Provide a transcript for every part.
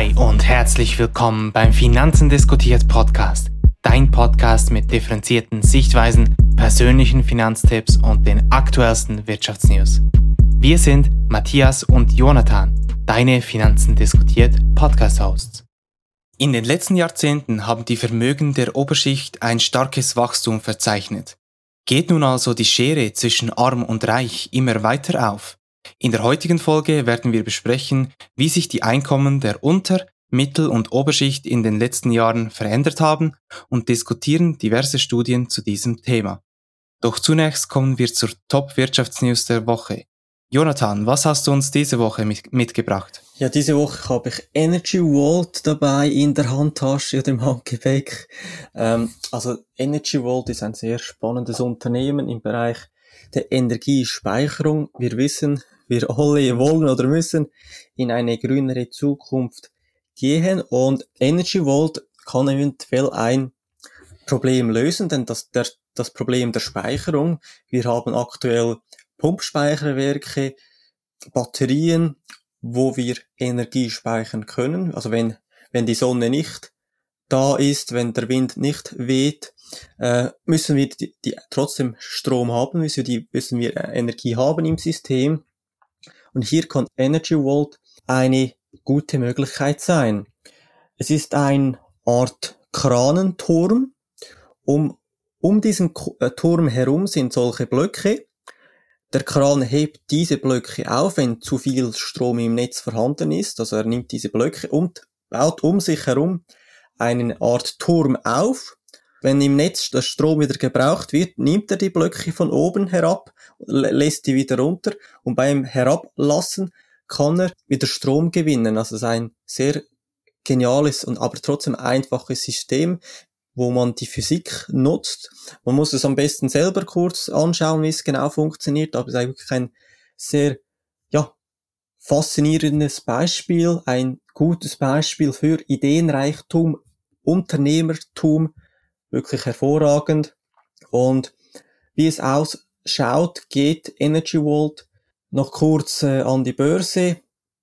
Hi und herzlich willkommen beim Finanzen diskutiert Podcast. Dein Podcast mit differenzierten Sichtweisen, persönlichen Finanztipps und den aktuellsten Wirtschaftsnews. Wir sind Mathias und Jonathan, deine Finanzen diskutiert Podcast-Hosts. In den letzten Jahrzehnten haben die Vermögen der Oberschicht ein starkes Wachstum verzeichnet. Geht nun also die Schere zwischen Arm und Reich immer weiter auf? In der heutigen Folge werden wir besprechen, wie sich die Einkommen der Unter-, Mittel- und Oberschicht in den letzten Jahren verändert haben und diskutieren diverse Studien zu diesem Thema. Doch zunächst kommen wir zur Top-Wirtschaftsnews der Woche. Jonathan, was hast du uns diese Woche mitgebracht? Ja, diese Woche habe ich Energy Vault dabei in der Handtasche oder im Handgepäck. Also Energy Vault ist ein sehr spannendes Unternehmen im Bereich der Energiespeicherung. Wir wissen, wir alle wollen oder müssen in eine grünere Zukunft gehen und Energy Vault kann eventuell ein Problem lösen, denn das Problem der Speicherung. Wir haben aktuell Pumpspeicherwerke, Batterien, wo wir Energie speichern können. Also wenn die Sonne nicht da ist, wenn der Wind nicht weht, müssen wir die trotzdem Strom haben, müssen wir Energie haben im System. Und hier kann Energy Vault eine gute Möglichkeit sein. Es ist eine Art Kranenturm. Um diesen Turm herum sind solche Blöcke. Der Kran hebt diese Blöcke auf, wenn zu viel Strom im Netz vorhanden ist. Also er nimmt diese Blöcke und baut um sich herum eine Art Turm auf. Wenn im Netz der Strom wieder gebraucht wird, nimmt er die Blöcke von oben herab, lässt die wieder runter und beim Herablassen kann er wieder Strom gewinnen. Also es ist ein sehr geniales und aber trotzdem einfaches System, wo man die Physik nutzt. Man muss es am besten selber kurz anschauen, wie es genau funktioniert, aber es ist eigentlich ein sehr faszinierendes Beispiel, ein gutes Beispiel für Ideenreichtum, Unternehmertum, wirklich hervorragend. Und wie es ausschaut, geht Energy Vault noch kurz an die Börse.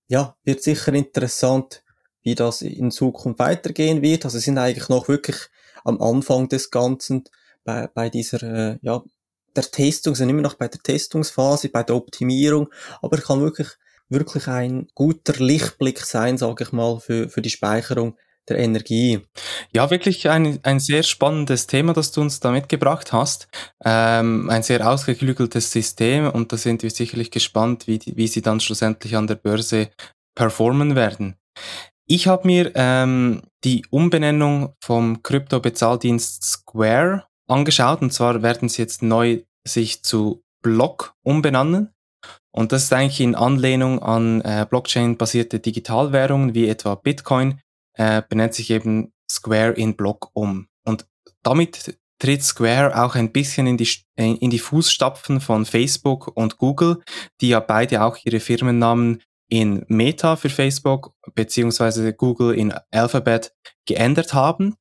Ja, wird sicher interessant, wie das in Zukunft weitergehen wird. Also sind eigentlich noch wirklich am Anfang des Ganzen bei dieser, der Testung, sind immer noch bei der Testungsphase, bei der Optimierung. Aber kann wirklich ein guter Lichtblick sein, sage ich mal, für die Speicherung der Energie. Ja, wirklich ein sehr spannendes Thema, das du uns da mitgebracht hast. Ein sehr ausgeklügeltes System und da sind wir sicherlich gespannt, wie sie dann schlussendlich an der Börse performen werden. Ich habe mir die Umbenennung vom Krypto-Bezahldienst Square angeschaut und zwar werden sie jetzt neu sich zu Block umbenennen. Und das ist eigentlich in Anlehnung an Blockchain-basierte Digitalwährungen wie etwa Bitcoin, benennt sich eben Square in Block um. Und damit tritt Square auch ein bisschen in die Fußstapfen von Facebook und Google, die ja beide auch ihre Firmennamen in Meta für Facebook beziehungsweise Google in Alphabet geändert haben.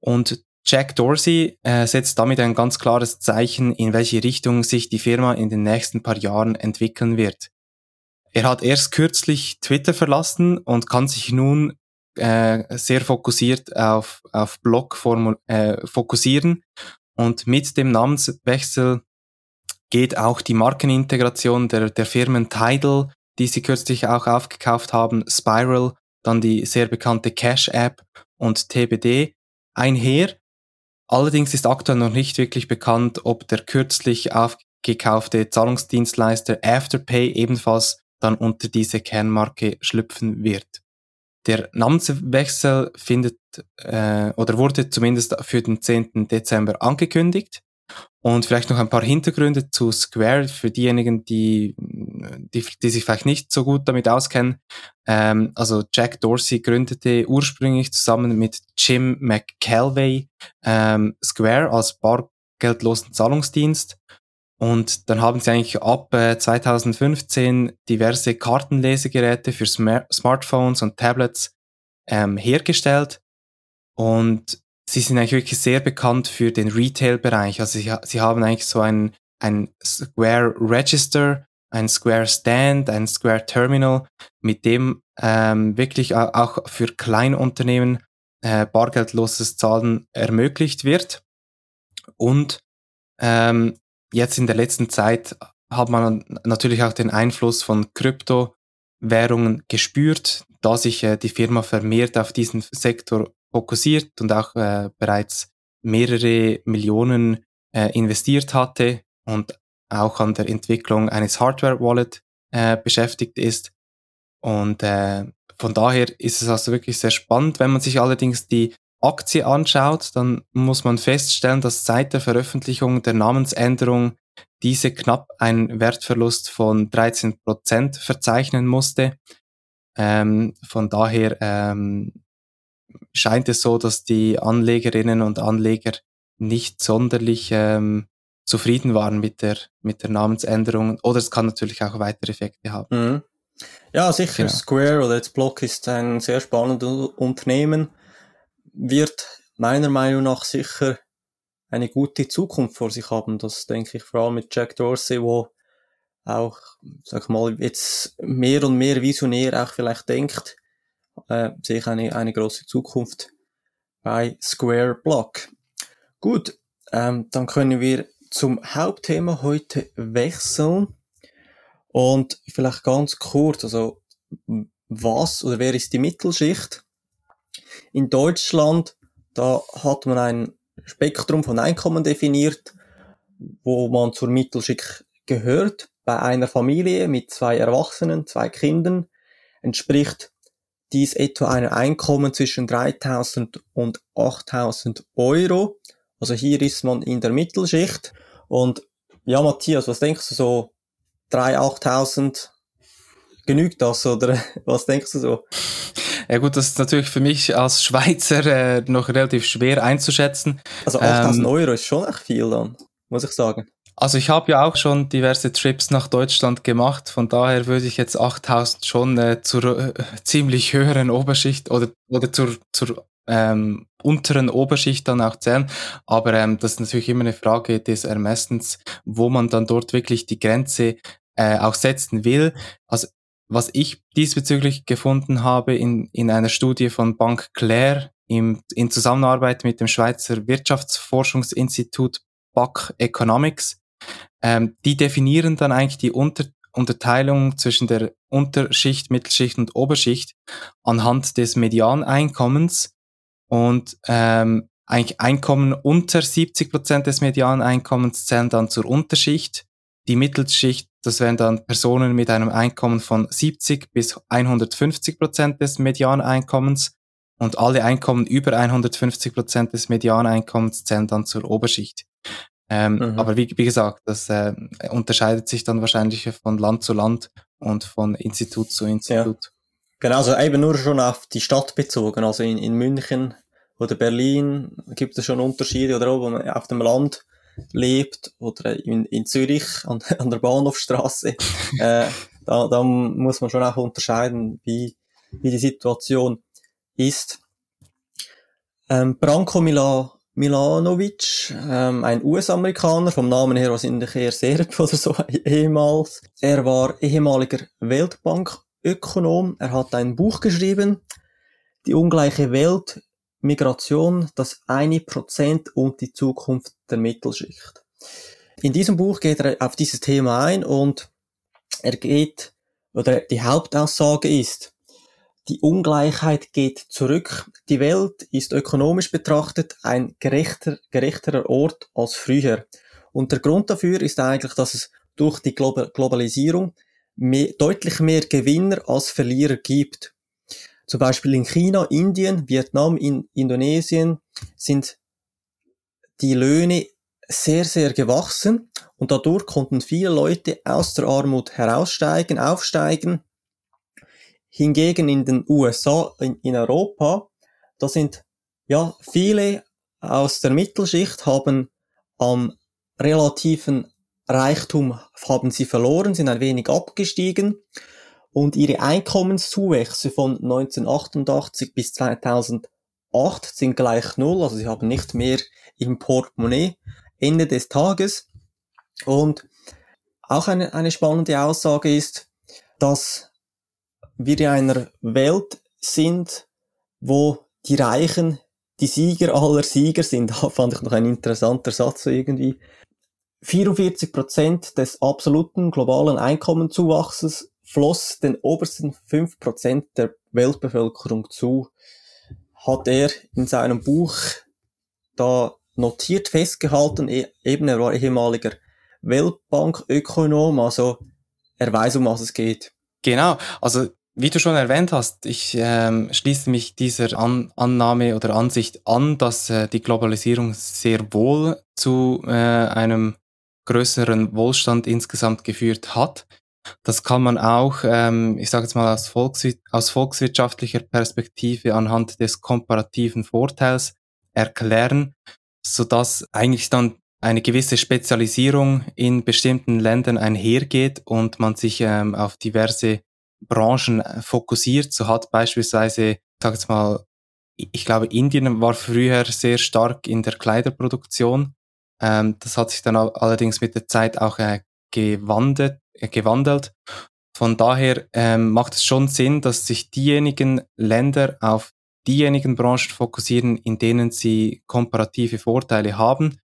Und Jack Dorsey setzt damit ein ganz klares Zeichen, in welche Richtung sich die Firma in den nächsten paar Jahren entwickeln wird. Er hat erst kürzlich Twitter verlassen und kann sich nun sehr fokussiert auf Block fokussieren. Und mit dem Namenswechsel geht auch die Markenintegration der Firmen Tidal, die sie kürzlich auch aufgekauft haben, Spiral, dann die sehr bekannte Cash App und TBD einher. Allerdings ist aktuell noch nicht wirklich bekannt, ob der kürzlich aufgekaufte Zahlungsdienstleister Afterpay ebenfalls dann unter diese Kernmarke schlüpfen wird. Der Namenswechsel wurde zumindest für den 10. Dezember angekündigt. Und vielleicht noch ein paar Hintergründe zu Square für diejenigen, die sich vielleicht nicht so gut damit auskennen. Also Jack Dorsey gründete ursprünglich zusammen mit Jim McKelvey Square als bargeldlosen Zahlungsdienst. Und dann haben sie eigentlich ab 2015 diverse Kartenlesegeräte für Smartphones und Tablets hergestellt. Und sie sind eigentlich wirklich sehr bekannt für den Retail-Bereich. Also sie haben eigentlich so ein Square Register ein Square Stand, ein Square Terminal, mit dem wirklich auch für Kleinunternehmen bargeldloses Zahlen ermöglicht wird. Und jetzt in der letzten Zeit hat man natürlich auch den Einfluss von Kryptowährungen gespürt, da sich die Firma vermehrt auf diesen Sektor fokussiert und auch bereits mehrere Millionen investiert hatte und auch an der Entwicklung eines Hardware-Wallet beschäftigt ist. Und von daher ist es also wirklich sehr spannend. Wenn man sich allerdings die Aktie anschaut, dann muss man feststellen, dass seit der Veröffentlichung der Namensänderung diese knapp einen Wertverlust von 13% verzeichnen musste. Von daher scheint es so, dass die Anlegerinnen und Anleger nicht sonderlich zufrieden waren mit der Namensänderung. Oder es kann natürlich auch weitere Effekte haben. Mhm. Ja, sicher. Genau. Square oder jetzt Block ist ein sehr spannendes Unternehmen. Wird meiner Meinung nach sicher eine gute Zukunft vor sich haben. Das denke ich vor allem mit Jack Dorsey, wo auch, sag mal, jetzt mehr und mehr visionär auch vielleicht denkt, sehe ich eine grosse Zukunft bei Square Block. Gut, dann können wir zum Hauptthema heute wechseln. Und vielleicht ganz kurz, also was oder wer ist die Mittelschicht? In Deutschland, da hat man ein Spektrum von Einkommen definiert, wo man zur Mittelschicht gehört. Bei einer Familie mit 2 Erwachsenen, 2 Kindern entspricht dies etwa einem Einkommen zwischen 3.000 und 8.000 Euro. Also hier ist man in der Mittelschicht. Und ja, Matthias, was denkst du so? 3.000, 8.000, genügt das oder was denkst du so? Ja gut, das ist natürlich für mich als Schweizer noch relativ schwer einzuschätzen. Also 8.000 Euro ist schon echt viel dann, muss ich sagen. Also ich habe ja auch schon diverse Trips nach Deutschland gemacht, von daher würde ich jetzt 8.000 schon zur ziemlich höheren Oberschicht oder zur unteren Oberschicht dann auch zählen. Aber das ist natürlich immer eine Frage des Ermessens, wo man dann dort wirklich die Grenze auch setzen will. Also was ich diesbezüglich gefunden habe in einer Studie von Bank Cler in Zusammenarbeit mit dem Schweizer Wirtschaftsforschungsinstitut BAK Economics, die definieren dann eigentlich die Unterteilung zwischen der Unterschicht, Mittelschicht und Oberschicht anhand des Medianeinkommens und eigentlich Einkommen unter 70% des Medianeinkommens zählen dann zur Unterschicht. Die Mittelschicht, das wären dann Personen mit einem Einkommen von 70 bis 150% des Medianeinkommens und alle Einkommen über 150% des Medianeinkommens zählen dann zur Oberschicht. Aber wie gesagt, das unterscheidet sich dann wahrscheinlich von Land zu Land und von Institut zu Institut. Ja. Genau, also eben nur schon auf die Stadt bezogen, also in München oder Berlin gibt es schon Unterschiede oder wo man auf dem Land lebt oder in Zürich an der Bahnhofstrasse, da muss man schon auch unterscheiden, wie die Situation ist. Branko Milanovic, ein US-Amerikaner, vom Namen her wahrscheinlich eher Serb oder so, ehemals. Er war ehemaliger Weltbankökonom. Er hat ein Buch geschrieben, Die ungleiche Welt, Migration, das 1% und die Zukunft der Mittelschicht. In diesem Buch geht er auf dieses Thema ein und die Hauptaussage ist, die Ungleichheit geht zurück. Die Welt ist ökonomisch betrachtet ein gerechterer Ort als früher. Und der Grund dafür ist eigentlich, dass es durch die Globalisierung deutlich mehr Gewinner als Verlierer gibt. Zum Beispiel in China, Indien, Vietnam, Indonesien sind die Löhne sehr, sehr gewachsen und dadurch konnten viele Leute aus der Armut aufsteigen. Hingegen in den USA, in Europa, da sind ja viele aus der Mittelschicht haben am relativen Reichtum verloren, sind ein wenig abgestiegen. Und ihre Einkommenszuwächse von 1988 bis 2008 sind gleich 0, also sie haben nicht mehr im Portemonnaie Ende des Tages. Und Auch eine spannende Aussage ist, dass wir in einer Welt sind, wo die Reichen die Sieger aller Sieger sind. Da fand ich noch ein interessanter Satz irgendwie. 44% des absoluten globalen Einkommenzuwachses floss den obersten 5% der Weltbevölkerung zu, hat er in seinem Buch da notiert festgehalten. Eben, er war ehemaliger Weltbankökonom, also er weiß, um was es geht. Genau, also wie du schon erwähnt hast, ich schließe mich dieser Annahme oder Ansicht an, dass die Globalisierung sehr wohl zu einem größeren Wohlstand insgesamt geführt hat. Das kann man auch, ich sage jetzt mal aus volkswirtschaftlicher Perspektive anhand des komparativen Vorteils erklären, sodass eigentlich dann eine gewisse Spezialisierung in bestimmten Ländern einhergeht und man sich auf diverse Branchen fokussiert. So hat beispielsweise, ich sage jetzt mal, ich glaube, Indien war früher sehr stark in der Kleiderproduktion. Das hat sich dann allerdings mit der Zeit auch gewandelt. Von daher macht es schon Sinn, dass sich diejenigen Länder auf diejenigen Branchen fokussieren, in denen sie komparative Vorteile haben,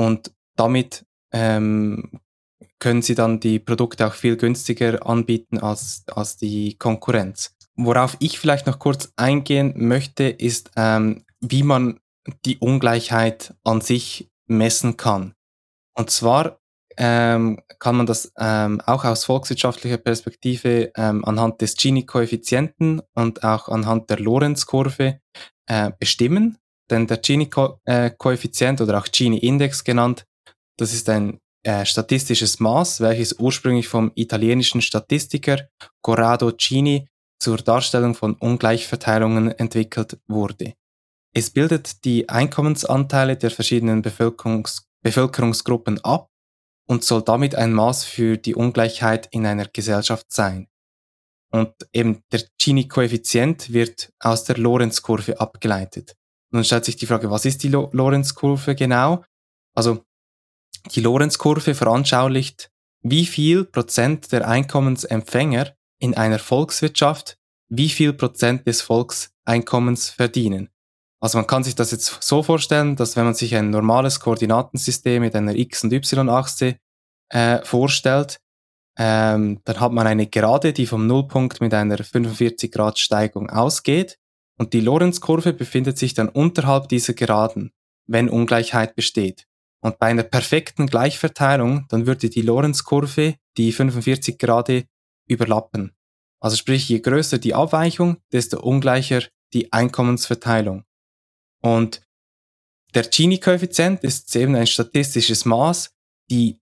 und damit können sie dann die Produkte auch viel günstiger anbieten als die Konkurrenz. Worauf ich vielleicht noch kurz eingehen möchte, ist, wie man die Ungleichheit an sich messen kann. Und zwar kann man das auch aus volkswirtschaftlicher Perspektive anhand des Gini-Koeffizienten und auch anhand der Lorenzkurve bestimmen. Denn der Gini-Koeffizient oder auch Gini-Index genannt, das ist ein statistisches Maß, welches ursprünglich vom italienischen Statistiker Corrado Gini zur Darstellung von Ungleichverteilungen entwickelt wurde. Es bildet die Einkommensanteile der verschiedenen Bevölkerungsgruppen ab und soll damit ein Maß für die Ungleichheit in einer Gesellschaft sein. Und eben der Gini-Koeffizient wird aus der Lorenzkurve abgeleitet. Nun stellt sich die Frage, was ist die Lorenzkurve genau? Also die Lorenzkurve veranschaulicht, wie viel Prozent der Einkommensempfänger in einer Volkswirtschaft wie viel Prozent des Volkseinkommens verdienen. Also man kann sich das jetzt so vorstellen, dass wenn man sich ein normales Koordinatensystem mit einer X- und Y-Achse vorstellt, dann hat man eine Gerade, die vom Nullpunkt mit einer 45-Grad-Steigung ausgeht, und die Lorenzkurve befindet sich dann unterhalb dieser Geraden, wenn Ungleichheit besteht. Und bei einer perfekten Gleichverteilung, dann würde die Lorenzkurve die 45 Grad überlappen. Also sprich, je größer die Abweichung, desto ungleicher die Einkommensverteilung. Und der Gini-Koeffizient ist eben ein statistisches Maß, die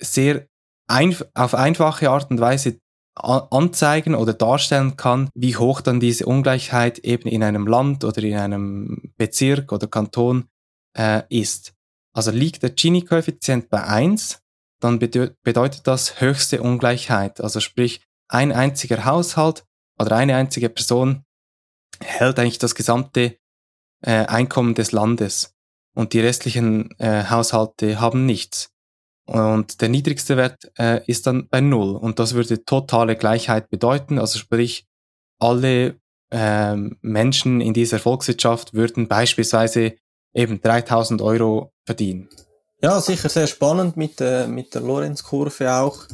sehr auf einfache Art und Weise anzeigen oder darstellen kann, wie hoch dann diese Ungleichheit eben in einem Land oder in einem Bezirk oder Kanton ist. Also liegt der Gini-Koeffizient bei 1, dann bedeutet das höchste Ungleichheit. Also sprich, ein einziger Haushalt oder eine einzige Person hält eigentlich das gesamte Einkommen des Landes und die restlichen Haushalte haben nichts. Und der niedrigste Wert ist dann bei 0 und das würde totale Gleichheit bedeuten. Also sprich, alle Menschen in dieser Volkswirtschaft würden beispielsweise eben 3.000 Euro verdienen. Ja, sicher sehr spannend mit der Lorenzkurve auch.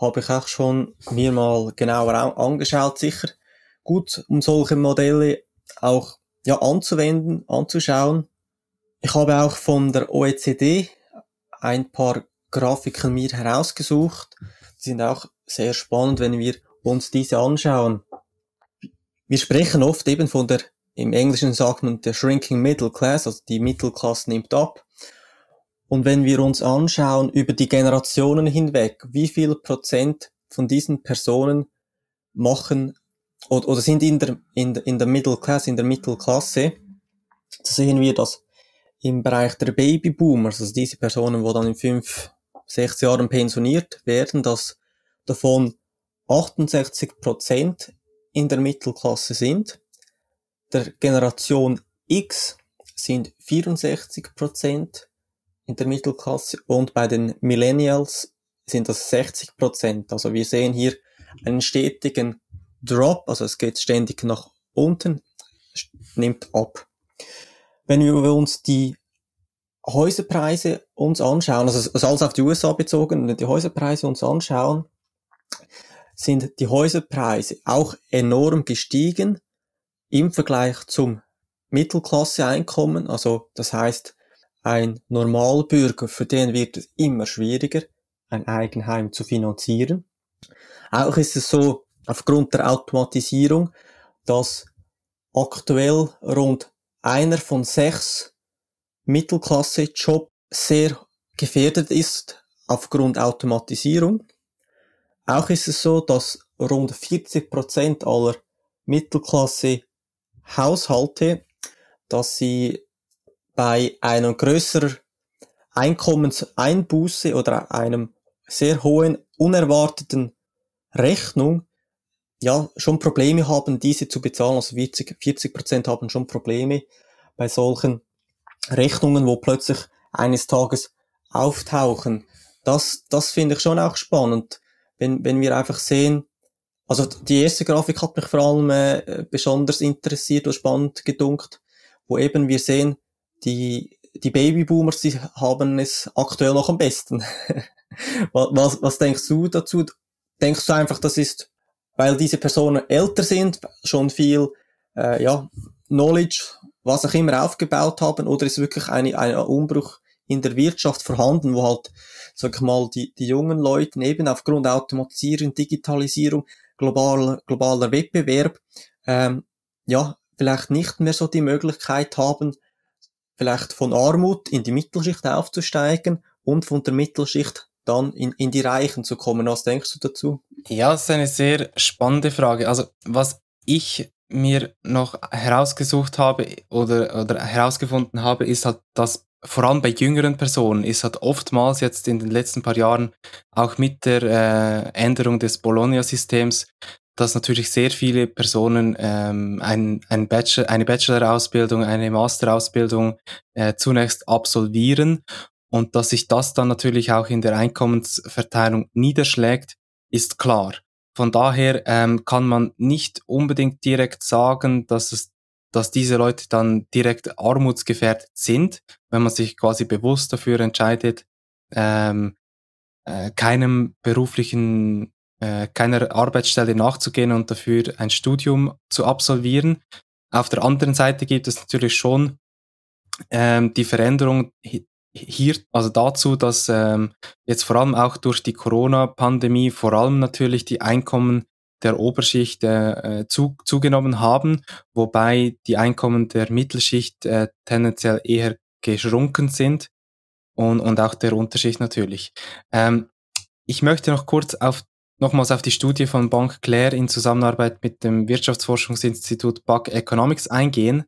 Habe ich auch schon mir mal genauer angeschaut. Sicher gut, um solche Modelle auch anzuwenden, anzuschauen. Ich habe auch von der OECD ein paar Grafiken mir herausgesucht. Die sind auch sehr spannend, wenn wir uns diese anschauen. Wir sprechen oft eben von der, im Englischen sagt man der Shrinking Middle Class, also die Mittelklasse nimmt ab. Und wenn wir uns anschauen über die Generationen hinweg, wie viel Prozent von diesen Personen machen oder sind in der Middle Class, in der Mittelklasse, da sehen wir, dass im Bereich der Babyboomers, also diese Personen, die dann in 5-6 Jahren pensioniert werden, dass davon 68% in der Mittelklasse sind. Der Generation X sind 64% in der Mittelklasse und bei den Millennials sind das 60%. Also wir sehen hier einen stetigen Drop, also es geht ständig nach unten, nimmt ab. Wenn wir uns die Häuserpreise uns anschauen, also alles auf die USA bezogen, wenn die Häuserpreise uns anschauen, sind die Häuserpreise auch enorm gestiegen im Vergleich zum Mittelklasse-Einkommen. Also das heißt, ein Normalbürger, für den wird es immer schwieriger, ein Eigenheim zu finanzieren. Auch ist es so, aufgrund der Automatisierung, dass aktuell rund 1 von 6 Mittelklasse-Job sehr gefährdet ist aufgrund Automatisierung. Auch ist es so, dass rund 40% aller Mittelklasse-Haushalte, dass sie bei einer größeren Einkommenseinbuße oder einem sehr hohen, unerwarteten Rechnung, ja, schon Probleme haben, diese zu bezahlen. Also 40% haben schon Probleme bei solchen Rechnungen, wo plötzlich eines Tages auftauchen. Das finde ich schon auch spannend. Wenn wir einfach sehen, also die erste Grafik hat mich vor allem besonders interessiert und spannend gedunkt, wo eben wir sehen, die Babyboomers, die haben es aktuell noch am besten. Was denkst du dazu? Denkst du einfach, das ist, weil diese Personen älter sind, schon viel Knowledge, was auch immer, aufgebaut haben, oder ist wirklich ein Umbruch in der Wirtschaft vorhanden, wo halt, sag ich mal, die jungen Leute eben aufgrund Automatisierung, Digitalisierung, globaler Wettbewerb, vielleicht nicht mehr so die Möglichkeit haben, vielleicht von Armut in die Mittelschicht aufzusteigen und von der Mittelschicht dann in die Reichen zu kommen. Was denkst du dazu? Ja, das ist eine sehr spannende Frage. Also, was ich mir noch herausgesucht habe oder herausgefunden habe, ist halt, dass vor allem bei jüngeren Personen ist halt oftmals jetzt in den letzten paar Jahren auch mit der Änderung des Bologna-Systems, dass natürlich sehr viele Personen eine Bachelor-Ausbildung, eine Master-Ausbildung zunächst absolvieren und dass sich das dann natürlich auch in der Einkommensverteilung niederschlägt, ist klar. Von daher kann man nicht unbedingt direkt sagen, dass diese Leute dann direkt armutsgefährdet sind, wenn man sich quasi bewusst dafür entscheidet, keiner Arbeitsstelle nachzugehen und dafür ein Studium zu absolvieren. Auf der anderen Seite gibt es natürlich schon die Veränderung hier, also dazu, dass jetzt vor allem auch durch die Corona-Pandemie vor allem natürlich die Einkommen der Oberschicht zugenommen haben, wobei die Einkommen der Mittelschicht tendenziell eher geschrunken sind und auch der Unterschicht natürlich. Ich möchte noch kurz nochmals auf die Studie von Bank Cler in Zusammenarbeit mit dem Wirtschaftsforschungsinstitut BAK Economics eingehen,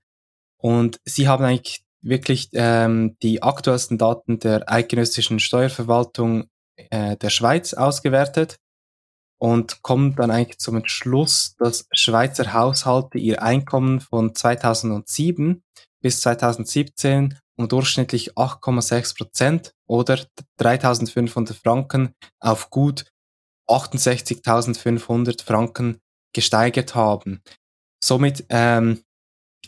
und sie haben eigentlich wirklich die aktuellsten Daten der eidgenössischen Steuerverwaltung der Schweiz ausgewertet und kommen dann eigentlich zum Entschluss, dass Schweizer Haushalte ihr Einkommen von 2007 bis 2017 um durchschnittlich 8,6% oder 3.500 Franken auf gut 68.500 Franken gesteigert haben. Somit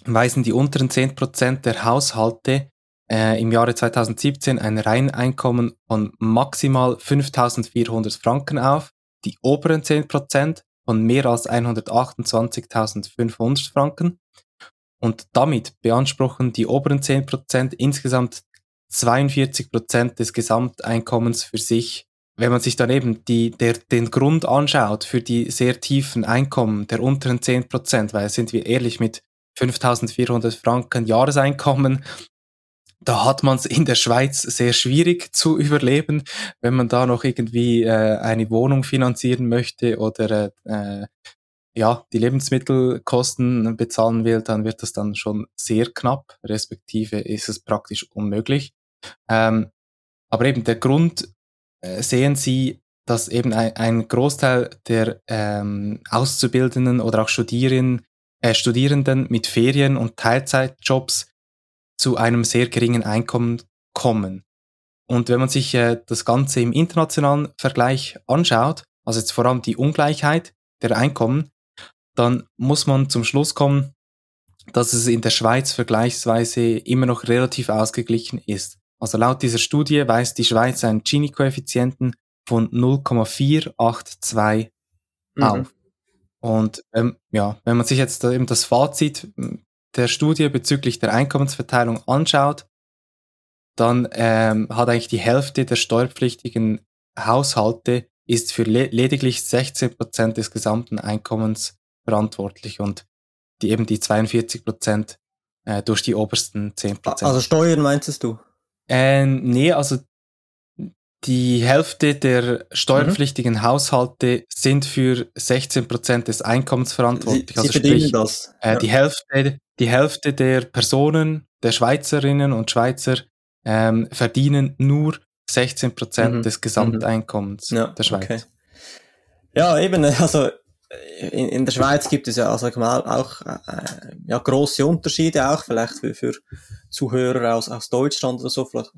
weisen die unteren 10% der Haushalte im Jahre 2017 ein Reineinkommen von maximal 5.400 Franken auf, die oberen 10% von mehr als 128.500 Franken, und damit beanspruchen die oberen 10% insgesamt 42% des Gesamteinkommens für sich. Wenn man sich dann eben den Grund anschaut für die sehr tiefen Einkommen der unteren 10%, weil, sind wir ehrlich, mit 5.400 Franken Jahreseinkommen, da hat man es in der Schweiz sehr schwierig zu überleben, wenn man da noch irgendwie eine Wohnung finanzieren möchte oder die Lebensmittelkosten bezahlen will, dann wird das dann schon sehr knapp, respektive ist es praktisch unmöglich. Aber eben der Grund, sehen Sie, dass eben ein Großteil der Auszubildenden oder auch Studierenden mit Ferien- und Teilzeitjobs zu einem sehr geringen Einkommen kommen. Und wenn man sich das Ganze im internationalen Vergleich anschaut, also jetzt vor allem die Ungleichheit der Einkommen, dann muss man zum Schluss kommen, dass es in der Schweiz vergleichsweise immer noch relativ ausgeglichen ist. Also laut dieser Studie weist die Schweiz einen Gini-Koeffizienten von 0,482 auf. Und wenn man sich jetzt eben das Fazit der Studie bezüglich der Einkommensverteilung anschaut, dann hat eigentlich die Hälfte der steuerpflichtigen Haushalte ist für lediglich 16% des gesamten Einkommens verantwortlich und die eben die 42% durch die obersten 10%. Also Steuern meinst du? Nee, also die Hälfte der steuerpflichtigen Haushalte sind für 16% des Einkommens verantwortlich. Sie verdienen sprich, das. Die Hälfte der Personen, der Schweizerinnen und Schweizer, verdienen nur 16% des Gesamteinkommens der Schweiz. Okay. Ja, eben, also in der Schweiz gibt es ja also auch grosse Unterschiede, auch vielleicht für Zuhörer aus Deutschland oder so, vielleicht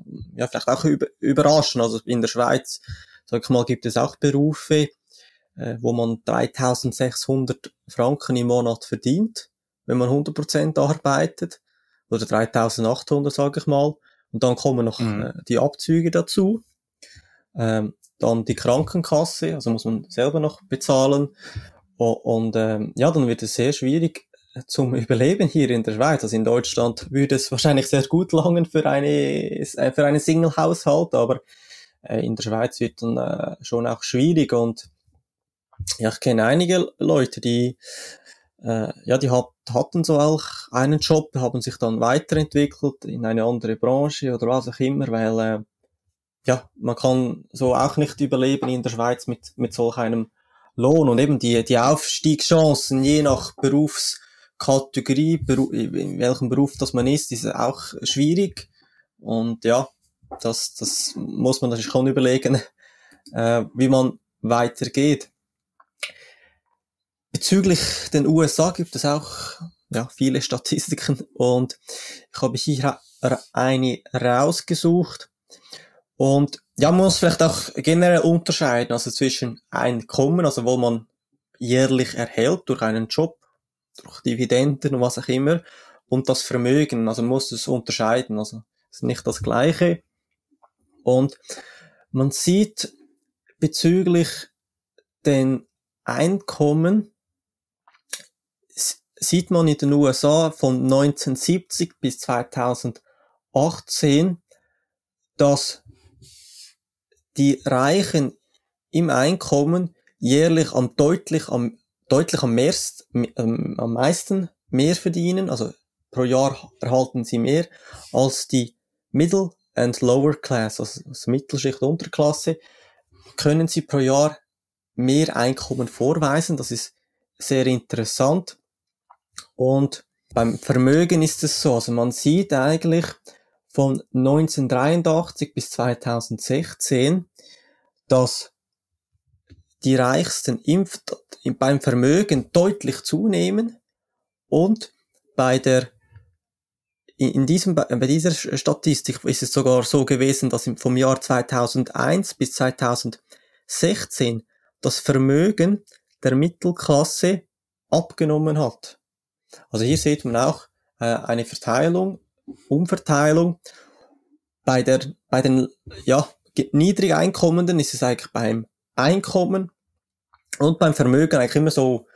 auch überraschend. Also in der Schweiz, sag ich mal, gibt es auch Berufe, wo man 3.600 Franken im Monat verdient, wenn man 100% arbeitet, oder 3.800, sag ich mal. Und dann kommen noch die Abzüge dazu, dann die Krankenkasse, also muss man selber noch bezahlen. Und dann wird es sehr schwierig zum Überleben hier in der Schweiz. Also in Deutschland würde es wahrscheinlich sehr gut langen für einen Single-Haushalt, aber in der Schweiz wird dann schon auch schwierig. Und ja, ich kenne einige Leute, die hatten so auch einen Job, haben sich dann weiterentwickelt in eine andere Branche oder was auch immer, weil man kann so auch nicht überleben in der Schweiz mit solch einem Lohn. Und eben die Aufstiegschancen je nach Berufskategorie, in welchem Beruf das man ist auch schwierig. Und ja, das muss man natürlich schon überlegen, wie man weitergeht. Bezüglich den USA gibt es auch viele Statistiken und ich habe hier eine rausgesucht. Und man muss vielleicht auch generell unterscheiden, also zwischen Einkommen, also wo man jährlich erhält durch einen Job, durch Dividenden und was auch immer, und das Vermögen, also man muss es unterscheiden, also es ist nicht das Gleiche. Und man sieht bezüglich den Einkommen, sieht man in den USA von 1970 bis 2018, dass die Reichen im Einkommen jährlich am meisten mehr verdienen, also pro Jahr erhalten sie mehr als die Middle and Lower Class, also Mittelschicht, Unterklasse, können sie pro Jahr mehr Einkommen vorweisen. Das ist sehr interessant. Und beim Vermögen ist es so, also man sieht eigentlich von 1983 bis 2016, dass die Reichsten beim Vermögen deutlich zunehmen und bei dieser Statistik ist es sogar so gewesen, dass vom Jahr 2001 bis 2016 das Vermögen der Mittelklasse abgenommen hat. Also hier sieht man auch eine Verteilung, Umverteilung. Bei den Niedrigeinkommenden ist es eigentlich beim Einkommen und beim Vermögen eigentlich immer so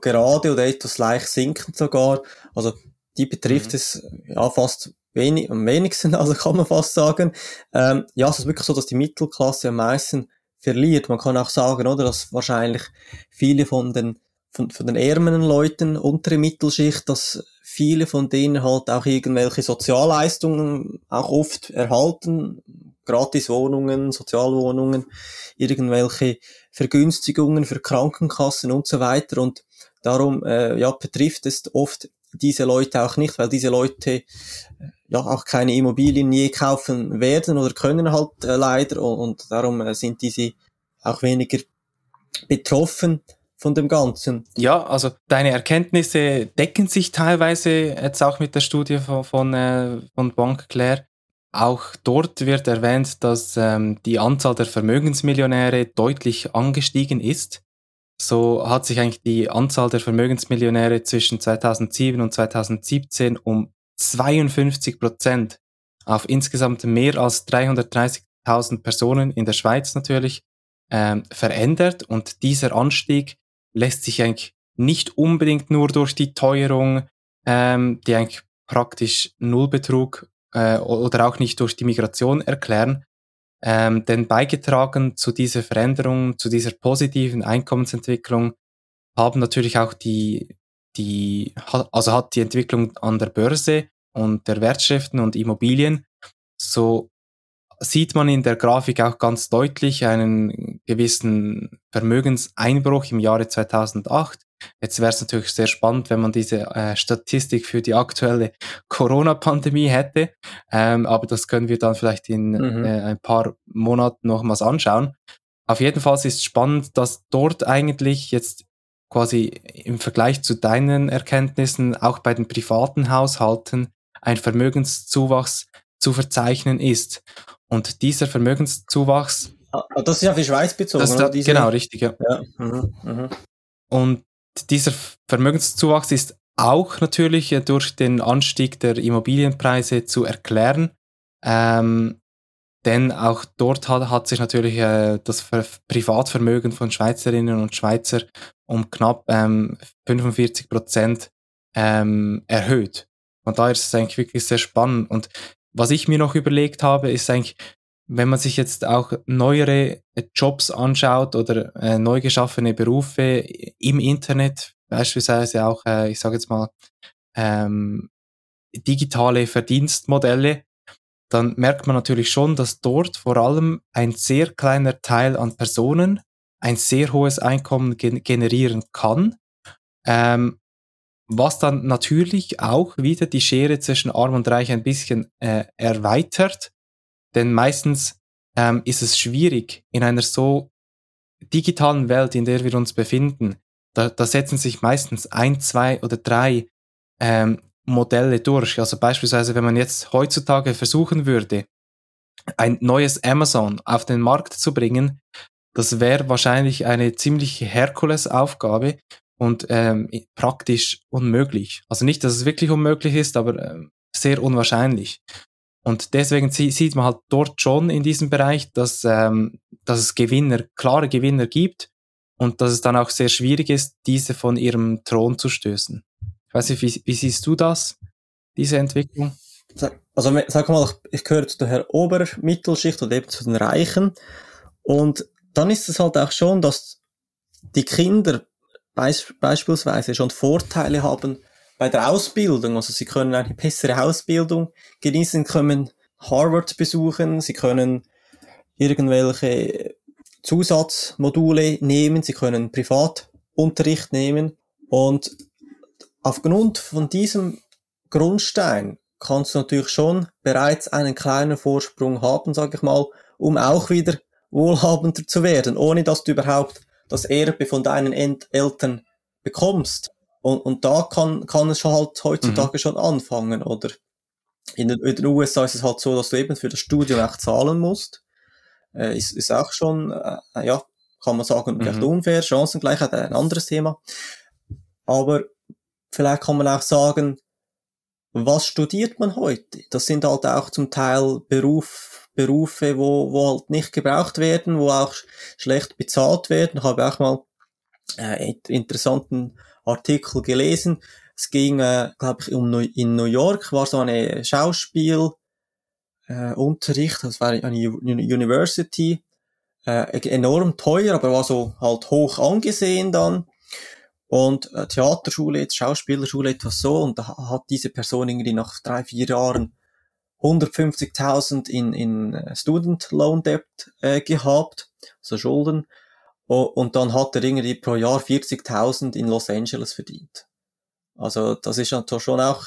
gerade oder etwas leicht sinkend sogar. Also die betrifft es fast am wenigsten, also kann man fast sagen. Es ist wirklich so, dass die Mittelklasse am meisten verliert. Man kann auch sagen, oder, dass wahrscheinlich viele von den ärmeren Leuten, untere Mittelschicht, dass viele von denen halt auch irgendwelche Sozialleistungen auch oft erhalten, Gratiswohnungen, Sozialwohnungen, irgendwelche Vergünstigungen für Krankenkassen und so weiter. Und darum betrifft es oft diese Leute auch nicht, weil diese Leute auch keine Immobilien je kaufen werden oder können halt leider und darum sind diese auch weniger betroffen von dem Ganzen. Ja, also deine Erkenntnisse decken sich teilweise jetzt auch mit der Studie von Bank Cler. Auch dort wird erwähnt, dass die Anzahl der Vermögensmillionäre deutlich angestiegen ist. So hat sich eigentlich die Anzahl der Vermögensmillionäre zwischen 2007 und 2017 um 52% auf insgesamt mehr als 330.000 Personen in der Schweiz natürlich verändert. Und dieser Anstieg lässt sich eigentlich nicht unbedingt nur durch die Teuerung, die eigentlich praktisch Nullbetrug oder auch nicht durch die Migration erklären. Denn beigetragen zu dieser Veränderung, zu dieser positiven Einkommensentwicklung haben natürlich auch hat die Entwicklung an der Börse und der Wertschriften und Immobilien. So sieht man in der Grafik auch ganz deutlich einen gewissen Vermögenseinbruch im Jahre 2008. Jetzt wäre es natürlich sehr spannend, wenn man diese Statistik für die aktuelle Corona-Pandemie hätte, aber das können wir dann vielleicht in ein paar Monaten nochmals anschauen. Auf jeden Fall ist es spannend, dass dort eigentlich jetzt quasi im Vergleich zu deinen Erkenntnissen auch bei den privaten Haushalten ein Vermögenszuwachs zu verzeichnen ist. Und dieser Vermögenszuwachs... Das ist auf die Schweiz bezogen, oder? Genau, richtig, ja. Und dieser Vermögenszuwachs ist auch natürlich durch den Anstieg der Immobilienpreise zu erklären, denn auch dort hat sich natürlich das Privatvermögen von Schweizerinnen und Schweizern um knapp 45% erhöht. Von daher ist es eigentlich wirklich sehr spannend. Und was ich mir noch überlegt habe, ist eigentlich, wenn man sich jetzt auch neuere Jobs anschaut oder neu geschaffene Berufe im Internet, beispielsweise auch, ich sage jetzt mal, digitale Verdienstmodelle, dann merkt man natürlich schon, dass dort vor allem ein sehr kleiner Teil an Personen ein sehr hohes Einkommen generieren kann, was dann natürlich auch wieder die Schere zwischen Arm und Reich ein bisschen erweitert. Denn meistens ist es schwierig, in einer so digitalen Welt, in der wir uns befinden, da setzen sich meistens 1, 2 oder 3 Modelle durch. Also beispielsweise, wenn man jetzt heutzutage versuchen würde, ein neues Amazon auf den Markt zu bringen, das wäre wahrscheinlich eine ziemliche Herkulesaufgabe und praktisch unmöglich. Also nicht, dass es wirklich unmöglich ist, aber sehr unwahrscheinlich. Und deswegen sieht man halt dort schon in diesem Bereich, dass es klare Gewinner gibt und dass es dann auch sehr schwierig ist, diese von ihrem Thron zu stößen. Ich weiß nicht, wie siehst du das, diese Entwicklung? Also sag mal, ich gehöre zu der Obermittelschicht oder eben zu den Reichen. Und dann ist es halt auch schon, dass die Kinder beispielsweise schon Vorteile haben bei der Ausbildung, also sie können eine bessere Ausbildung genießen, können Harvard besuchen, sie können irgendwelche Zusatzmodule nehmen, sie können Privatunterricht nehmen und aufgrund von diesem Grundstein kannst du natürlich schon bereits einen kleinen Vorsprung haben, sage ich mal, um auch wieder wohlhabender zu werden, ohne dass du überhaupt das Erbe von deinen Eltern bekommst. Und da kann es schon halt heutzutage schon anfangen, oder? In den USA ist es halt so, dass du eben für das Studium auch zahlen musst. Ist auch schon, ja, kann man sagen, vielleicht unfair, Chancengleichheit, ein anderes Thema. Aber vielleicht kann man auch sagen, was studiert man heute? Das sind halt auch zum Teil Berufe, wo halt nicht gebraucht werden, wo auch schlecht bezahlt werden. Ich habe auch mal interessanten Artikel gelesen. Es ging, glaube ich, in New York war so eine Schauspielunterricht, das war eine University, enorm teuer, aber war so halt hoch angesehen dann. Und Theaterschule, Schauspielerschule, etwas so. Und da hat diese Person irgendwie nach 3-4 Jahren 150.000 in Student Loan Debt gehabt, also Schulden. Und dann hat er irgendwie pro Jahr 40.000 in Los Angeles verdient. Also das ist natürlich schon auch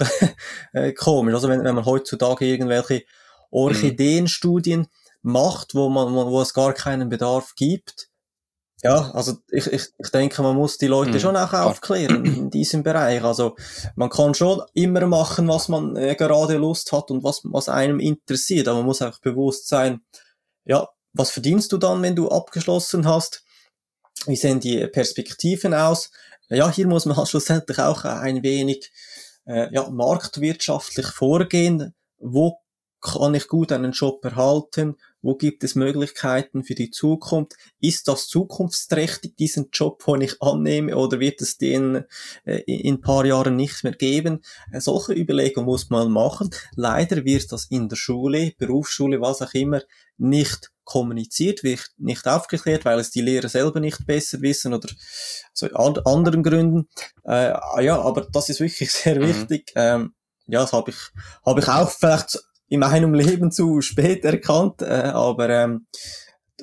komisch. Also wenn man heutzutage irgendwelche Orchideenstudien macht, wo es gar keinen Bedarf gibt, Ja, also ich denke, man muss die Leute schon auch aufklären in diesem Bereich. Also man kann schon immer machen, was man gerade Lust hat und was einem interessiert, aber man muss auch bewusst sein, ja, was verdienst du dann, wenn du abgeschlossen hast? Wie sehen die Perspektiven aus? Ja, hier muss man halt schlussendlich auch ein wenig marktwirtschaftlich vorgehen. Wo kann ich gut einen Job erhalten? Wo gibt es Möglichkeiten für die Zukunft? Ist das zukunftsträchtig, diesen Job, den ich annehme, oder wird es den in ein paar Jahren nicht mehr geben? Solche Überlegungen muss man machen. Leider wird das in der Schule, Berufsschule, was auch immer, nicht kommuniziert, wird nicht aufgeklärt, weil es die Lehrer selber nicht besser wissen oder so anderen Gründen. Aber das ist wirklich sehr wichtig. Das habe ich auch vielleicht in meinem Leben zu spät erkannt, aber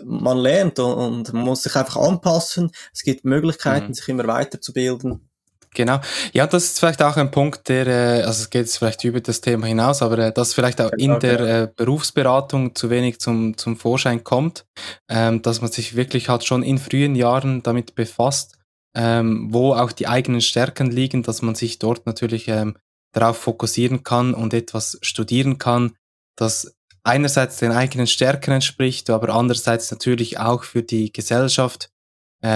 man lernt und man muss sich einfach anpassen. Es gibt Möglichkeiten, sich immer weiterzubilden. Genau. Ja, das ist vielleicht auch ein Punkt, der, also es geht jetzt vielleicht über das Thema hinaus, aber das vielleicht auch in der Berufsberatung zu wenig zum Vorschein kommt, dass man sich wirklich halt schon in frühen Jahren damit befasst, wo auch die eigenen Stärken liegen, dass man sich dort natürlich darauf fokussieren kann und etwas studieren kann, das einerseits den eigenen Stärken entspricht, aber andererseits natürlich auch für die Gesellschaft,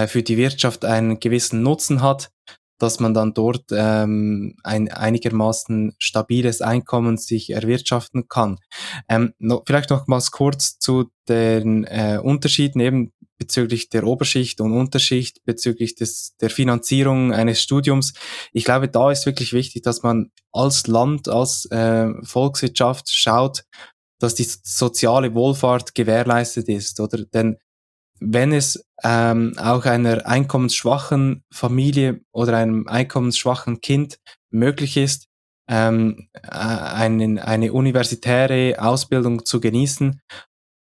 für die Wirtschaft einen gewissen Nutzen hat, dass man dann dort ein einigermaßen stabiles Einkommen sich erwirtschaften kann. Vielleicht nochmals kurz zu den Unterschieden eben bezüglich der Oberschicht und Unterschicht, bezüglich der Finanzierung eines Studiums. Ich glaube, da ist wirklich wichtig, dass man als Land, als Volkswirtschaft schaut, dass die soziale Wohlfahrt gewährleistet ist, oder? Denn wenn es auch einer einkommensschwachen Familie oder einem einkommensschwachen Kind möglich ist, eine universitäre Ausbildung zu genießen,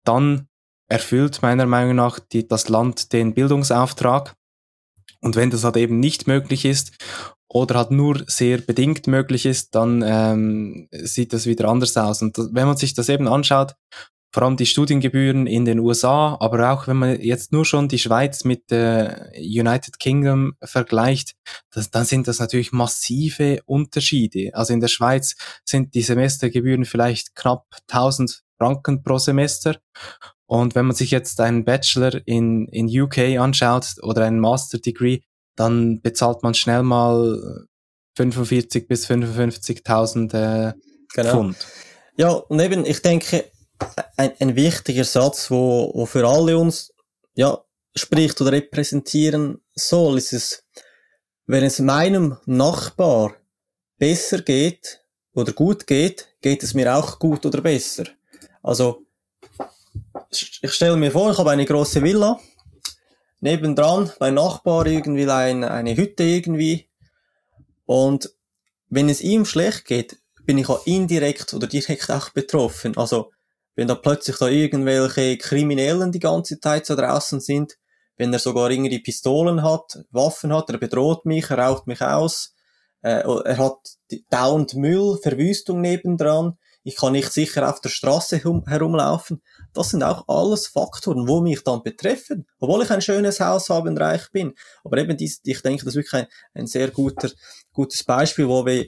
dann erfüllt meiner Meinung nach das Land den Bildungsauftrag. Und wenn das halt eben nicht möglich ist oder halt nur sehr bedingt möglich ist, dann sieht das wieder anders aus. Und wenn man sich das eben anschaut, vor allem die Studiengebühren in den USA, aber auch wenn man jetzt nur schon die Schweiz mit der United Kingdom vergleicht, dann sind das natürlich massive Unterschiede. Also in der Schweiz sind die Semestergebühren vielleicht knapp 1000 Franken pro Semester. Und wenn man sich jetzt einen Bachelor in UK anschaut oder einen Master Degree, dann bezahlt man schnell mal 45.000 bis 55.000 Pfund. Ja, und eben, ich denke, ein wichtiger Satz, wo für alle uns, ja, spricht oder repräsentieren soll, ist es, wenn es meinem Nachbar besser geht oder gut geht, geht es mir auch gut oder besser. Also, ich stelle mir vor, ich habe eine grosse Villa, nebendran, mein Nachbar irgendwie eine Hütte irgendwie, und wenn es ihm schlecht geht, bin ich auch indirekt oder direkt auch betroffen. Also, wenn da plötzlich da irgendwelche Kriminellen die ganze Zeit so draußen sind, wenn er sogar irgendwie Pistolen hat, Waffen hat, er bedroht mich, er raucht mich aus, er hat dauernd Müll, Verwüstung nebendran, ich kann nicht sicher auf der Straße herumlaufen. Das sind auch alles Faktoren, wo mich dann betreffen, obwohl ich ein schönes Haus habe und reich bin. Aber eben, ich denke, das ist wirklich ein sehr gutes Beispiel, wo wir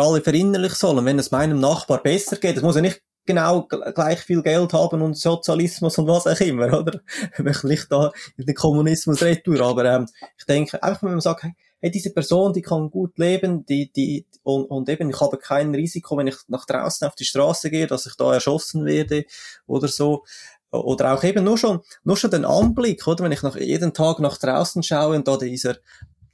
alle verinnerlichen sollen. Wenn es meinem Nachbar besser geht, das muss er nicht genau gleich viel Geld haben und Sozialismus und was auch immer, oder? Ich möchte nicht da in den Kommunismus retour, aber ich denke, einfach wenn man sagt, hey, diese Person, die kann gut leben, und eben, ich habe kein Risiko, wenn ich nach draußen auf die Straße gehe, dass ich da erschossen werde oder so. Oder auch eben nur schon den Anblick, oder? Wenn ich jeden Tag nach draußen schaue und da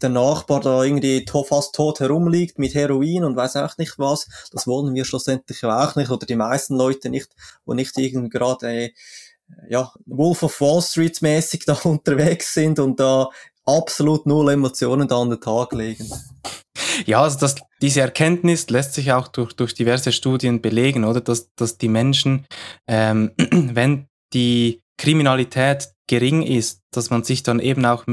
der Nachbar da irgendwie fast tot herumliegt mit Heroin und weiss auch nicht was, das wollen wir schlussendlich auch nicht, oder die meisten Leute nicht, die nicht irgendwie gerade Wolf of Wall Street mäßig da unterwegs sind und da absolut null Emotionen da an den Tag legen. Ja, also diese Erkenntnis lässt sich auch durch diverse Studien belegen, oder? Dass die Menschen, wenn die Kriminalität gering ist, dass man sich dann eben auch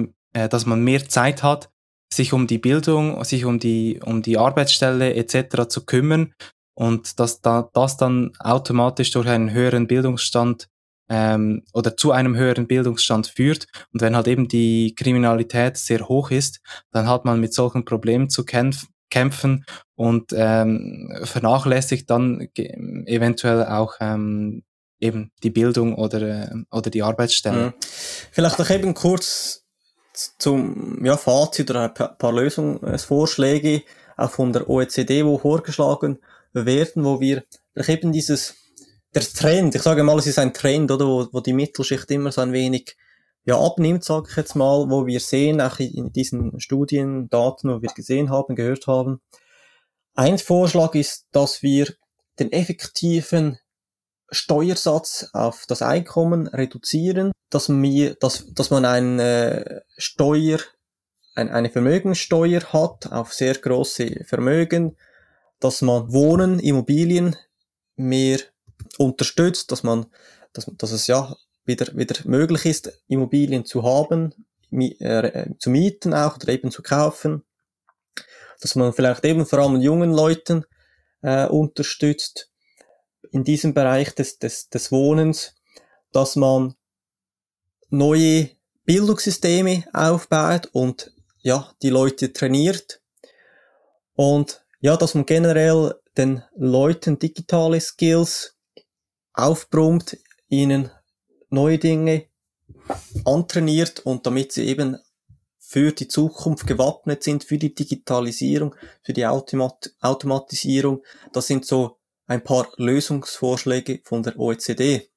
dass man mehr Zeit hat, sich um die Bildung, sich um die Arbeitsstelle etc. zu kümmern, und dass das dann automatisch durch einen höheren Bildungsstand oder zu einem höheren Bildungsstand führt. Und wenn halt eben die Kriminalität sehr hoch ist, dann hat man mit solchen Problemen zu kämpfen und vernachlässigt dann eventuell auch eben die Bildung oder die Arbeitsstelle. Mhm. Vielleicht noch eben kurz zum Fazit oder ein paar Lösungsvorschläge auch von der OECD, die vorgeschlagen werden, wo wir eben der Trend, ich sage mal, es ist ein Trend, oder, wo die Mittelschicht immer so ein wenig, abnimmt, sage ich jetzt mal, wo wir sehen, auch in diesen Studien, Daten, wo wir gesehen haben, gehört haben. Ein Vorschlag ist, dass wir den effektiven Steuersatz auf das Einkommen reduzieren, dass man eine Vermögenssteuer hat auf sehr grosse Vermögen, dass man Wohnen, Immobilien mehr unterstützt, dass es wieder möglich ist, Immobilien zu haben, zu mieten auch oder eben zu kaufen, dass man vielleicht eben vor allem jungen Leuten unterstützt in diesem Bereich des Wohnens, dass man neue Bildungssysteme aufbaut und die Leute trainiert und dass man generell den Leuten digitale Skills aufbrummt, ihnen neue Dinge antrainiert und damit sie eben für die Zukunft gewappnet sind, für die Digitalisierung, für die Automatisierung. Das sind so ein paar Lösungsvorschläge von der OECD.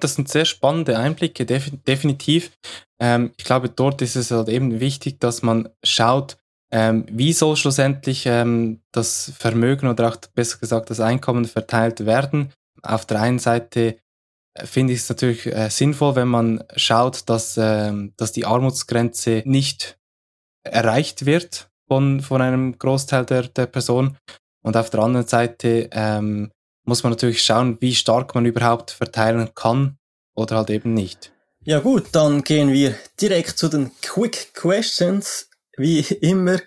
Das sind sehr spannende Einblicke, definitiv. Ich glaube, dort ist es halt eben wichtig, dass man schaut, wie soll schlussendlich das Vermögen oder auch besser gesagt das Einkommen verteilt werden. Auf der einen Seite finde ich es natürlich sinnvoll, wenn man schaut, dass die Armutsgrenze nicht erreicht wird von einem Großteil der Person. Und auf der anderen Seite muss man natürlich schauen, wie stark man überhaupt verteilen kann oder halt eben nicht. Ja gut, dann gehen wir direkt zu den Quick Questions. Wie immer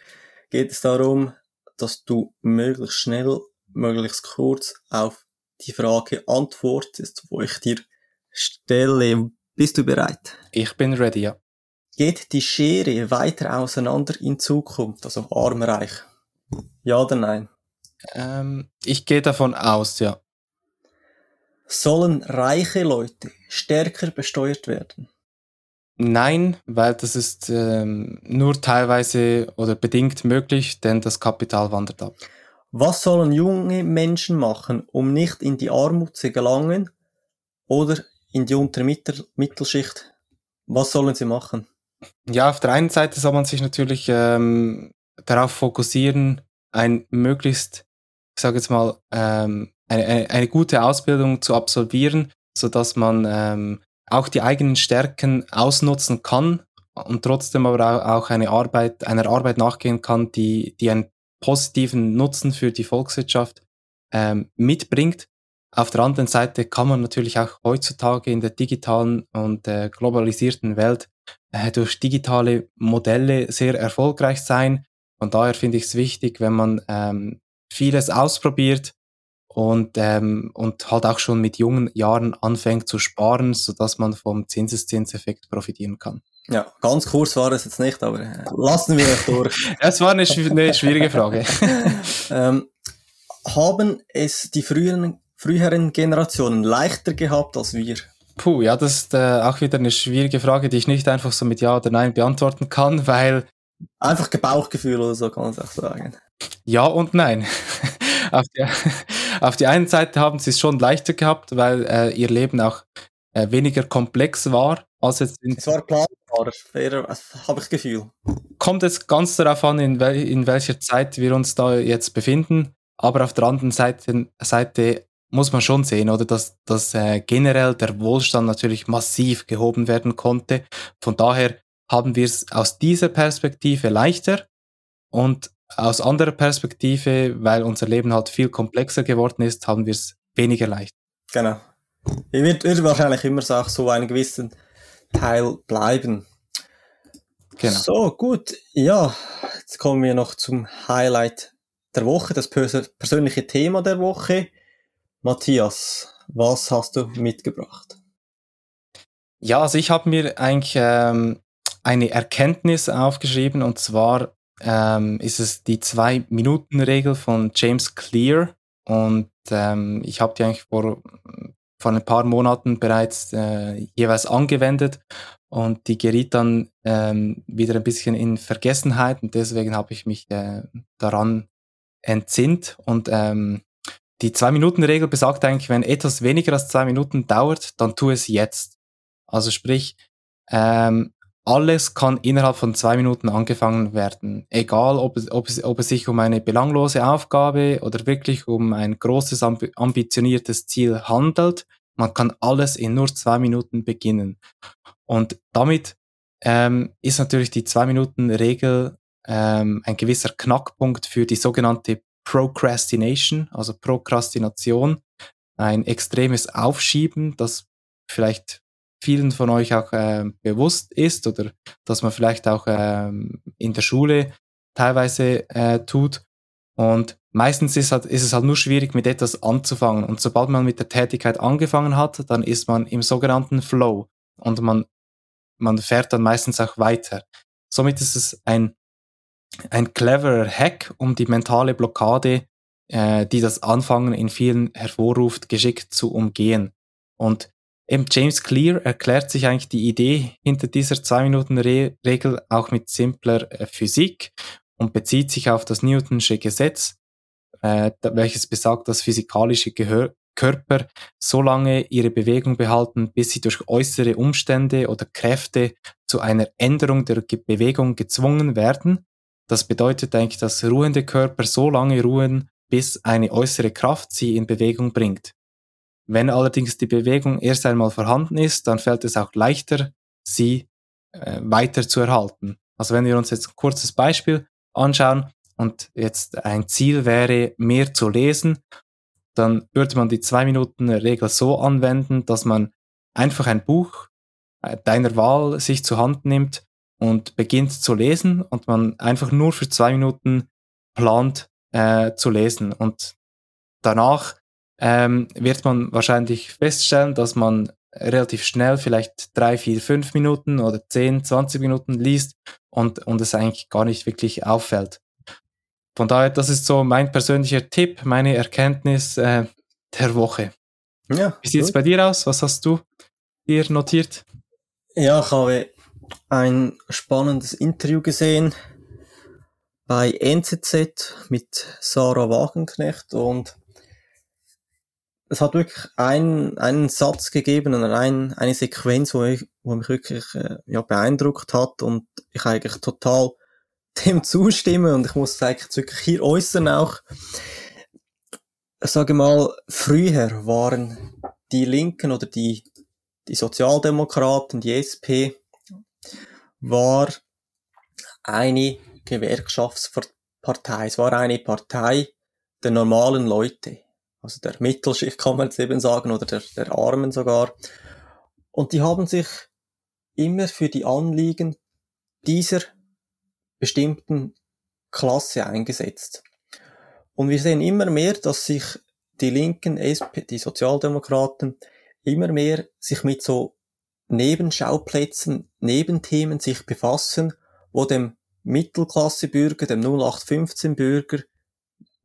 geht es darum, dass du möglichst schnell, möglichst kurz auf die Frage antwortest, die ich dir stelle. Bist du bereit? Ich bin ready, ja. Geht die Schere weiter auseinander in Zukunft, also arm-reich? Ja oder nein? Ich gehe davon aus, ja. Sollen reiche Leute stärker besteuert werden? Nein, weil das ist nur teilweise oder bedingt möglich, denn das Kapital wandert ab. Was sollen junge Menschen machen, um nicht in die Armut zu gelangen oder in die untere Mittelschicht? Was sollen sie machen? Ja, auf der einen Seite soll man sich natürlich darauf fokussieren, eine gute Ausbildung zu absolvieren, sodass man auch die eigenen Stärken ausnutzen kann und trotzdem aber auch einer Arbeit nachgehen kann, die einen positiven Nutzen für die Volkswirtschaft mitbringt. Auf der anderen Seite kann man natürlich auch heutzutage in der digitalen und globalisierten Welt durch digitale Modelle sehr erfolgreich sein. Von daher finde ich es wichtig, wenn man vieles ausprobiert und halt auch schon mit jungen Jahren anfängt zu sparen, sodass man vom Zinseszinseffekt profitieren kann. Ja, ganz kurz war es jetzt nicht, aber lassen wir es durch. Es war eine schwierige Frage. Haben es die früheren Generationen leichter gehabt als wir? Puh, ja, das ist auch wieder eine schwierige Frage, die ich nicht einfach so mit Ja oder Nein beantworten kann, weil... Einfach Bauchgefühl oder so, kann man es auch sagen. Ja und nein. Auf die einen Seite haben sie es schon leichter gehabt, weil ihr Leben auch weniger komplex war. Als jetzt es war planbar, habe ich das Gefühl. Kommt jetzt ganz darauf an, in welcher Zeit wir uns da jetzt befinden. Aber auf der anderen Seite muss man schon sehen, oder, dass generell der Wohlstand natürlich massiv gehoben werden konnte. Von daher haben wir es aus dieser Perspektive leichter und aus anderer Perspektive, weil unser Leben halt viel komplexer geworden ist, haben wir es weniger leicht. Genau. Ich würde wahrscheinlich immer auch so einen gewissen Teil bleiben. Genau. So, gut. Ja, jetzt kommen wir noch zum Highlight der Woche, das persönliche Thema der Woche. Matthias, was hast du mitgebracht? Ja, also ich habe mir eigentlich eine Erkenntnis aufgeschrieben, und zwar ist es die 2-Minuten-Regel von James Clear, und ich habe die eigentlich vor ein paar Monaten bereits jeweils angewendet, und die geriet dann wieder ein bisschen in Vergessenheit, und deswegen habe ich mich daran entsinnt. Und die 2-Minuten-Regel besagt eigentlich, wenn etwas weniger als 2 Minuten dauert, dann tu es jetzt. Also sprich, alles kann innerhalb von 2 Minuten angefangen werden. Egal, ob es sich um eine belanglose Aufgabe oder wirklich um ein großes, ambitioniertes Ziel handelt. Man kann alles in nur 2 Minuten beginnen. Und damit ist natürlich die 2-Minuten-Regel ein gewisser Knackpunkt für die sogenannte Procrastination, also Prokrastination, ein extremes Aufschieben, das vielleicht vielen von euch auch bewusst ist oder dass man vielleicht auch in der Schule teilweise tut. Und meistens ist es halt nur schwierig, mit etwas anzufangen. Und sobald man mit der Tätigkeit angefangen hat, dann ist man im sogenannten Flow und man fährt dann meistens auch weiter. Somit ist es ein cleverer Hack, um die mentale Blockade, die das Anfangen in vielen hervorruft, geschickt zu umgehen. Und eben James Clear erklärt sich eigentlich die Idee hinter dieser 2-Minuten-Regel auch mit simpler Physik und bezieht sich auf das Newtonsche Gesetz, welches besagt, dass physikalische Körper so lange ihre Bewegung behalten, bis sie durch äußere Umstände oder Kräfte zu einer Änderung der Bewegung gezwungen werden. Das bedeutet eigentlich, dass ruhende Körper so lange ruhen, bis eine äußere Kraft sie in Bewegung bringt. Wenn allerdings die Bewegung erst einmal vorhanden ist, dann fällt es auch leichter, sie weiter zu erhalten. Also wenn wir uns jetzt ein kurzes Beispiel anschauen und jetzt ein Ziel wäre, mehr zu lesen, dann würde man die 2-Minuten-Regel so anwenden, dass man einfach ein Buch deiner Wahl sich zur Hand nimmt und beginnt zu lesen und man einfach nur für 2 Minuten plant zu lesen. Und danach wird man wahrscheinlich feststellen, dass man relativ schnell vielleicht 3, 4, 5 Minuten oder 10, 20 Minuten liest und es eigentlich gar nicht wirklich auffällt. Von daher, das ist so mein persönlicher Tipp, meine Erkenntnis der Woche. Ja, wie sieht es bei dir aus? Was hast du dir notiert? Ja, ich habe ein spannendes Interview gesehen bei NZZ mit Sarah Wagenknecht, und es hat wirklich einen Satz gegeben und eine Sequenz, wo mich wirklich beeindruckt hat und ich eigentlich total dem zustimme, und ich muss es eigentlich wirklich hier äußern auch. Ich sage mal, früher waren die Linken oder die Sozialdemokraten, die SP, war eine Gewerkschaftspartei. Es war eine Partei der normalen Leute. Also der Mittelschicht kann man jetzt eben sagen, oder der Armen sogar. Und die haben sich immer für die Anliegen dieser bestimmten Klasse eingesetzt. Und wir sehen immer mehr, dass sich die Linken, die Sozialdemokraten, immer mehr sich mit so Nebenschauplätzen, Nebenthemen sich befassen, wo dem Mittelklassebürger, dem 0815-Bürger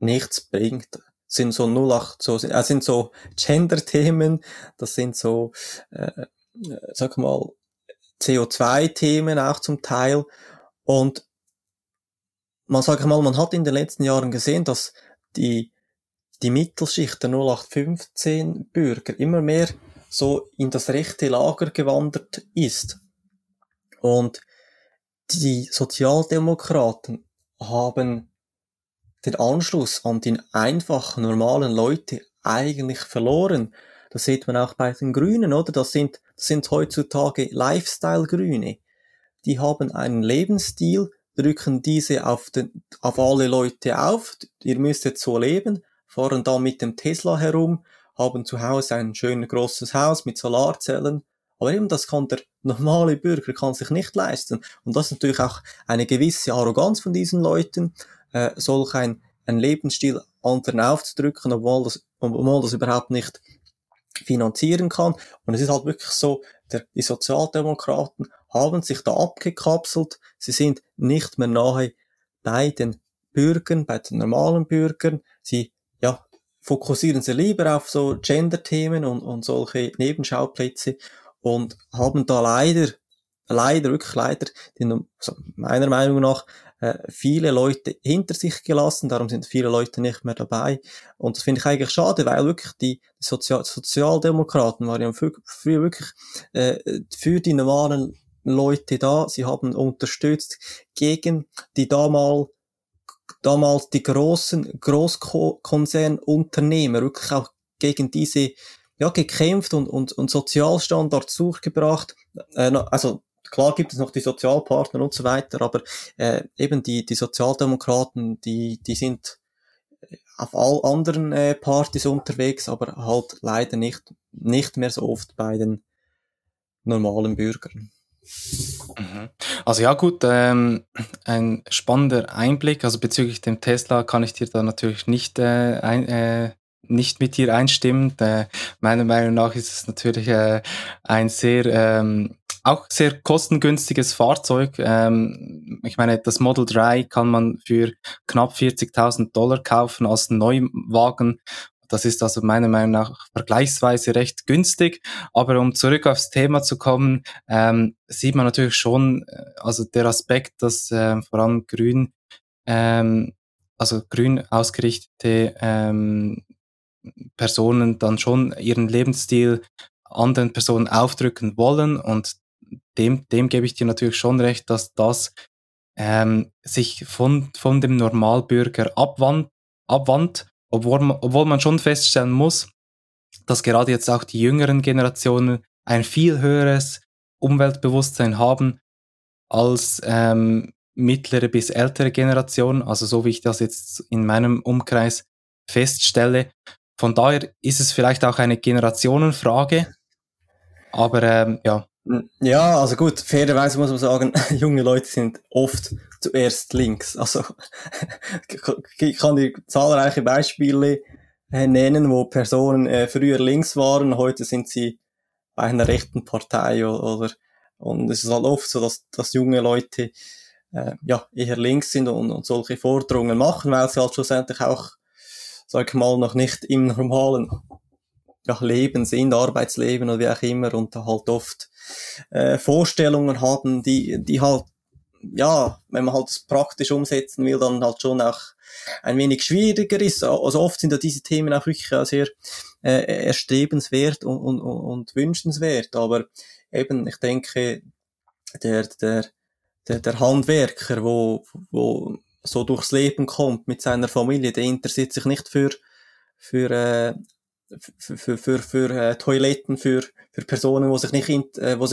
nichts bringt. Sind so Gender-Themen, das sind so, sag mal, CO2-Themen auch zum Teil. Und man hat in den letzten Jahren gesehen, dass die Mittelschicht der 0815-Bürger immer mehr so in das rechte Lager gewandert ist. Und die Sozialdemokraten haben den Anschluss an die einfachen, normalen Leute eigentlich verloren. Das sieht man auch bei den Grünen, oder? Das sind heutzutage Lifestyle-Grüne. Die haben einen Lebensstil, drücken diese auf alle Leute auf. Ihr müsst jetzt so leben, fahren dann mit dem Tesla herum, haben zu Hause ein schönes grosses Haus mit Solarzellen. Aber eben, das kann der normale Bürger kann sich nicht leisten. Und das ist natürlich auch eine gewisse Arroganz von diesen Leuten, solch ein Lebensstil anderen aufzudrücken, obwohl man das überhaupt nicht finanzieren kann. Und es ist halt wirklich so, Die Sozialdemokraten haben sich da abgekapselt. Sie sind nicht mehr nahe bei den Bürgern, bei den normalen Bürgern. Sie fokussieren sie lieber auf so Gender-Themen und solche Nebenschauplätze und haben da leider, den, also meiner Meinung nach, viele Leute hinter sich gelassen, darum sind viele Leute nicht mehr dabei. Und das finde ich eigentlich schade, weil wirklich die Sozialdemokraten waren ja früher wirklich für die normalen Leute da. Sie haben unterstützt gegen die damals die grossen Großkonzernunternehmer, wirklich auch gegen diese gekämpft und Sozialstandards durchgebracht. Also klar gibt es noch die Sozialpartner und so weiter, aber eben die Sozialdemokraten, die sind auf all anderen Partys unterwegs, aber halt leider nicht mehr so oft bei den normalen Bürgern. Also ja gut, ein spannender Einblick. Also bezüglich dem Tesla kann ich dir da natürlich nicht mit dir einstimmen. Meiner Meinung nach ist es natürlich ein sehr auch sehr kostengünstiges Fahrzeug. Ich meine, das Model 3 kann man für knapp $40.000 kaufen als Neuwagen. Das ist also meiner Meinung nach vergleichsweise recht günstig. Aber um zurück aufs Thema zu kommen, sieht man natürlich schon, also der Aspekt, dass vor allem grün ausgerichtete Personen dann schon ihren Lebensstil anderen Personen aufdrücken wollen. Und dem gebe ich dir natürlich schon recht, dass das sich von dem Normalbürger abwandt. Obwohl man schon feststellen muss, dass gerade jetzt auch die jüngeren Generationen ein viel höheres Umweltbewusstsein haben als mittlere bis ältere Generationen, also so wie ich das jetzt in meinem Umkreis feststelle. Von daher ist es vielleicht auch eine Generationenfrage, aber ja. Ja, also gut, fairerweise muss man sagen, junge Leute sind oft zuerst links. Also, ich kann dir zahlreiche Beispiele nennen, wo Personen früher links waren, heute sind sie bei einer rechten Partei und es ist halt oft so, dass junge Leute, eher links sind und solche Forderungen machen, weil sie halt schlussendlich auch, sag ich mal, noch nicht im normalen Leben sind, Arbeitsleben oder wie auch immer, und halt oft Vorstellungen haben, die halt, wenn man halt praktisch umsetzen will, dann halt schon auch ein wenig schwieriger ist. Also oft sind ja diese Themen auch wirklich sehr erstrebenswert und wünschenswert. Aber eben, ich denke, der Handwerker, wo so durchs Leben kommt mit seiner Familie, der interessiert sich nicht für Toiletten, für Personen, wo sich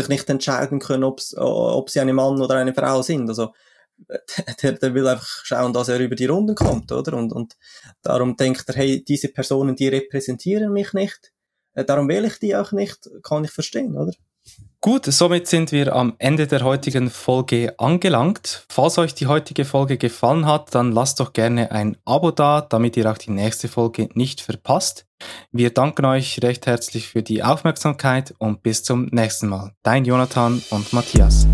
nicht entscheiden können, ob sie ein Mann oder eine Frau sind. Also der will einfach schauen, dass er über die Runden kommt, oder? Und darum denkt er, hey, diese Personen, die repräsentieren mich nicht, darum wähle ich die auch nicht, kann ich verstehen, oder? Gut, somit sind wir am Ende der heutigen Folge angelangt. Falls euch die heutige Folge gefallen hat, dann lasst doch gerne ein Abo da, damit ihr auch die nächste Folge nicht verpasst. Wir danken euch recht herzlich für die Aufmerksamkeit und bis zum nächsten Mal. Dein Jonathan und Matthias.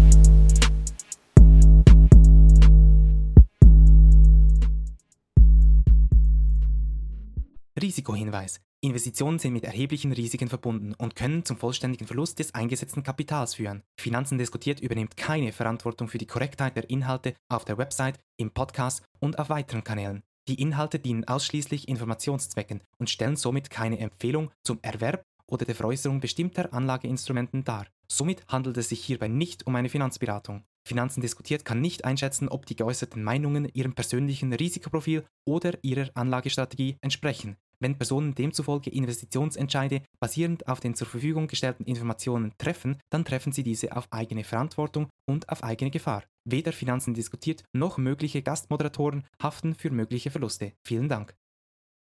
Risikohinweis. Investitionen sind mit erheblichen Risiken verbunden und können zum vollständigen Verlust des eingesetzten Kapitals führen. Finanzen diskutiert übernimmt keine Verantwortung für die Korrektheit der Inhalte auf der Website, im Podcast und auf weiteren Kanälen. Die Inhalte dienen ausschließlich Informationszwecken und stellen somit keine Empfehlung zum Erwerb oder der Veräußerung bestimmter Anlageinstrumenten dar. Somit handelt es sich hierbei nicht um eine Finanzberatung. Finanzen diskutiert kann nicht einschätzen, ob die geäußerten Meinungen ihrem persönlichen Risikoprofil oder ihrer Anlagestrategie entsprechen. Wenn Personen demzufolge Investitionsentscheide basierend auf den zur Verfügung gestellten Informationen treffen, dann treffen sie diese auf eigene Verantwortung und auf eigene Gefahr. Weder Finanzen diskutiert noch mögliche Gastmoderatoren haften für mögliche Verluste. Vielen Dank.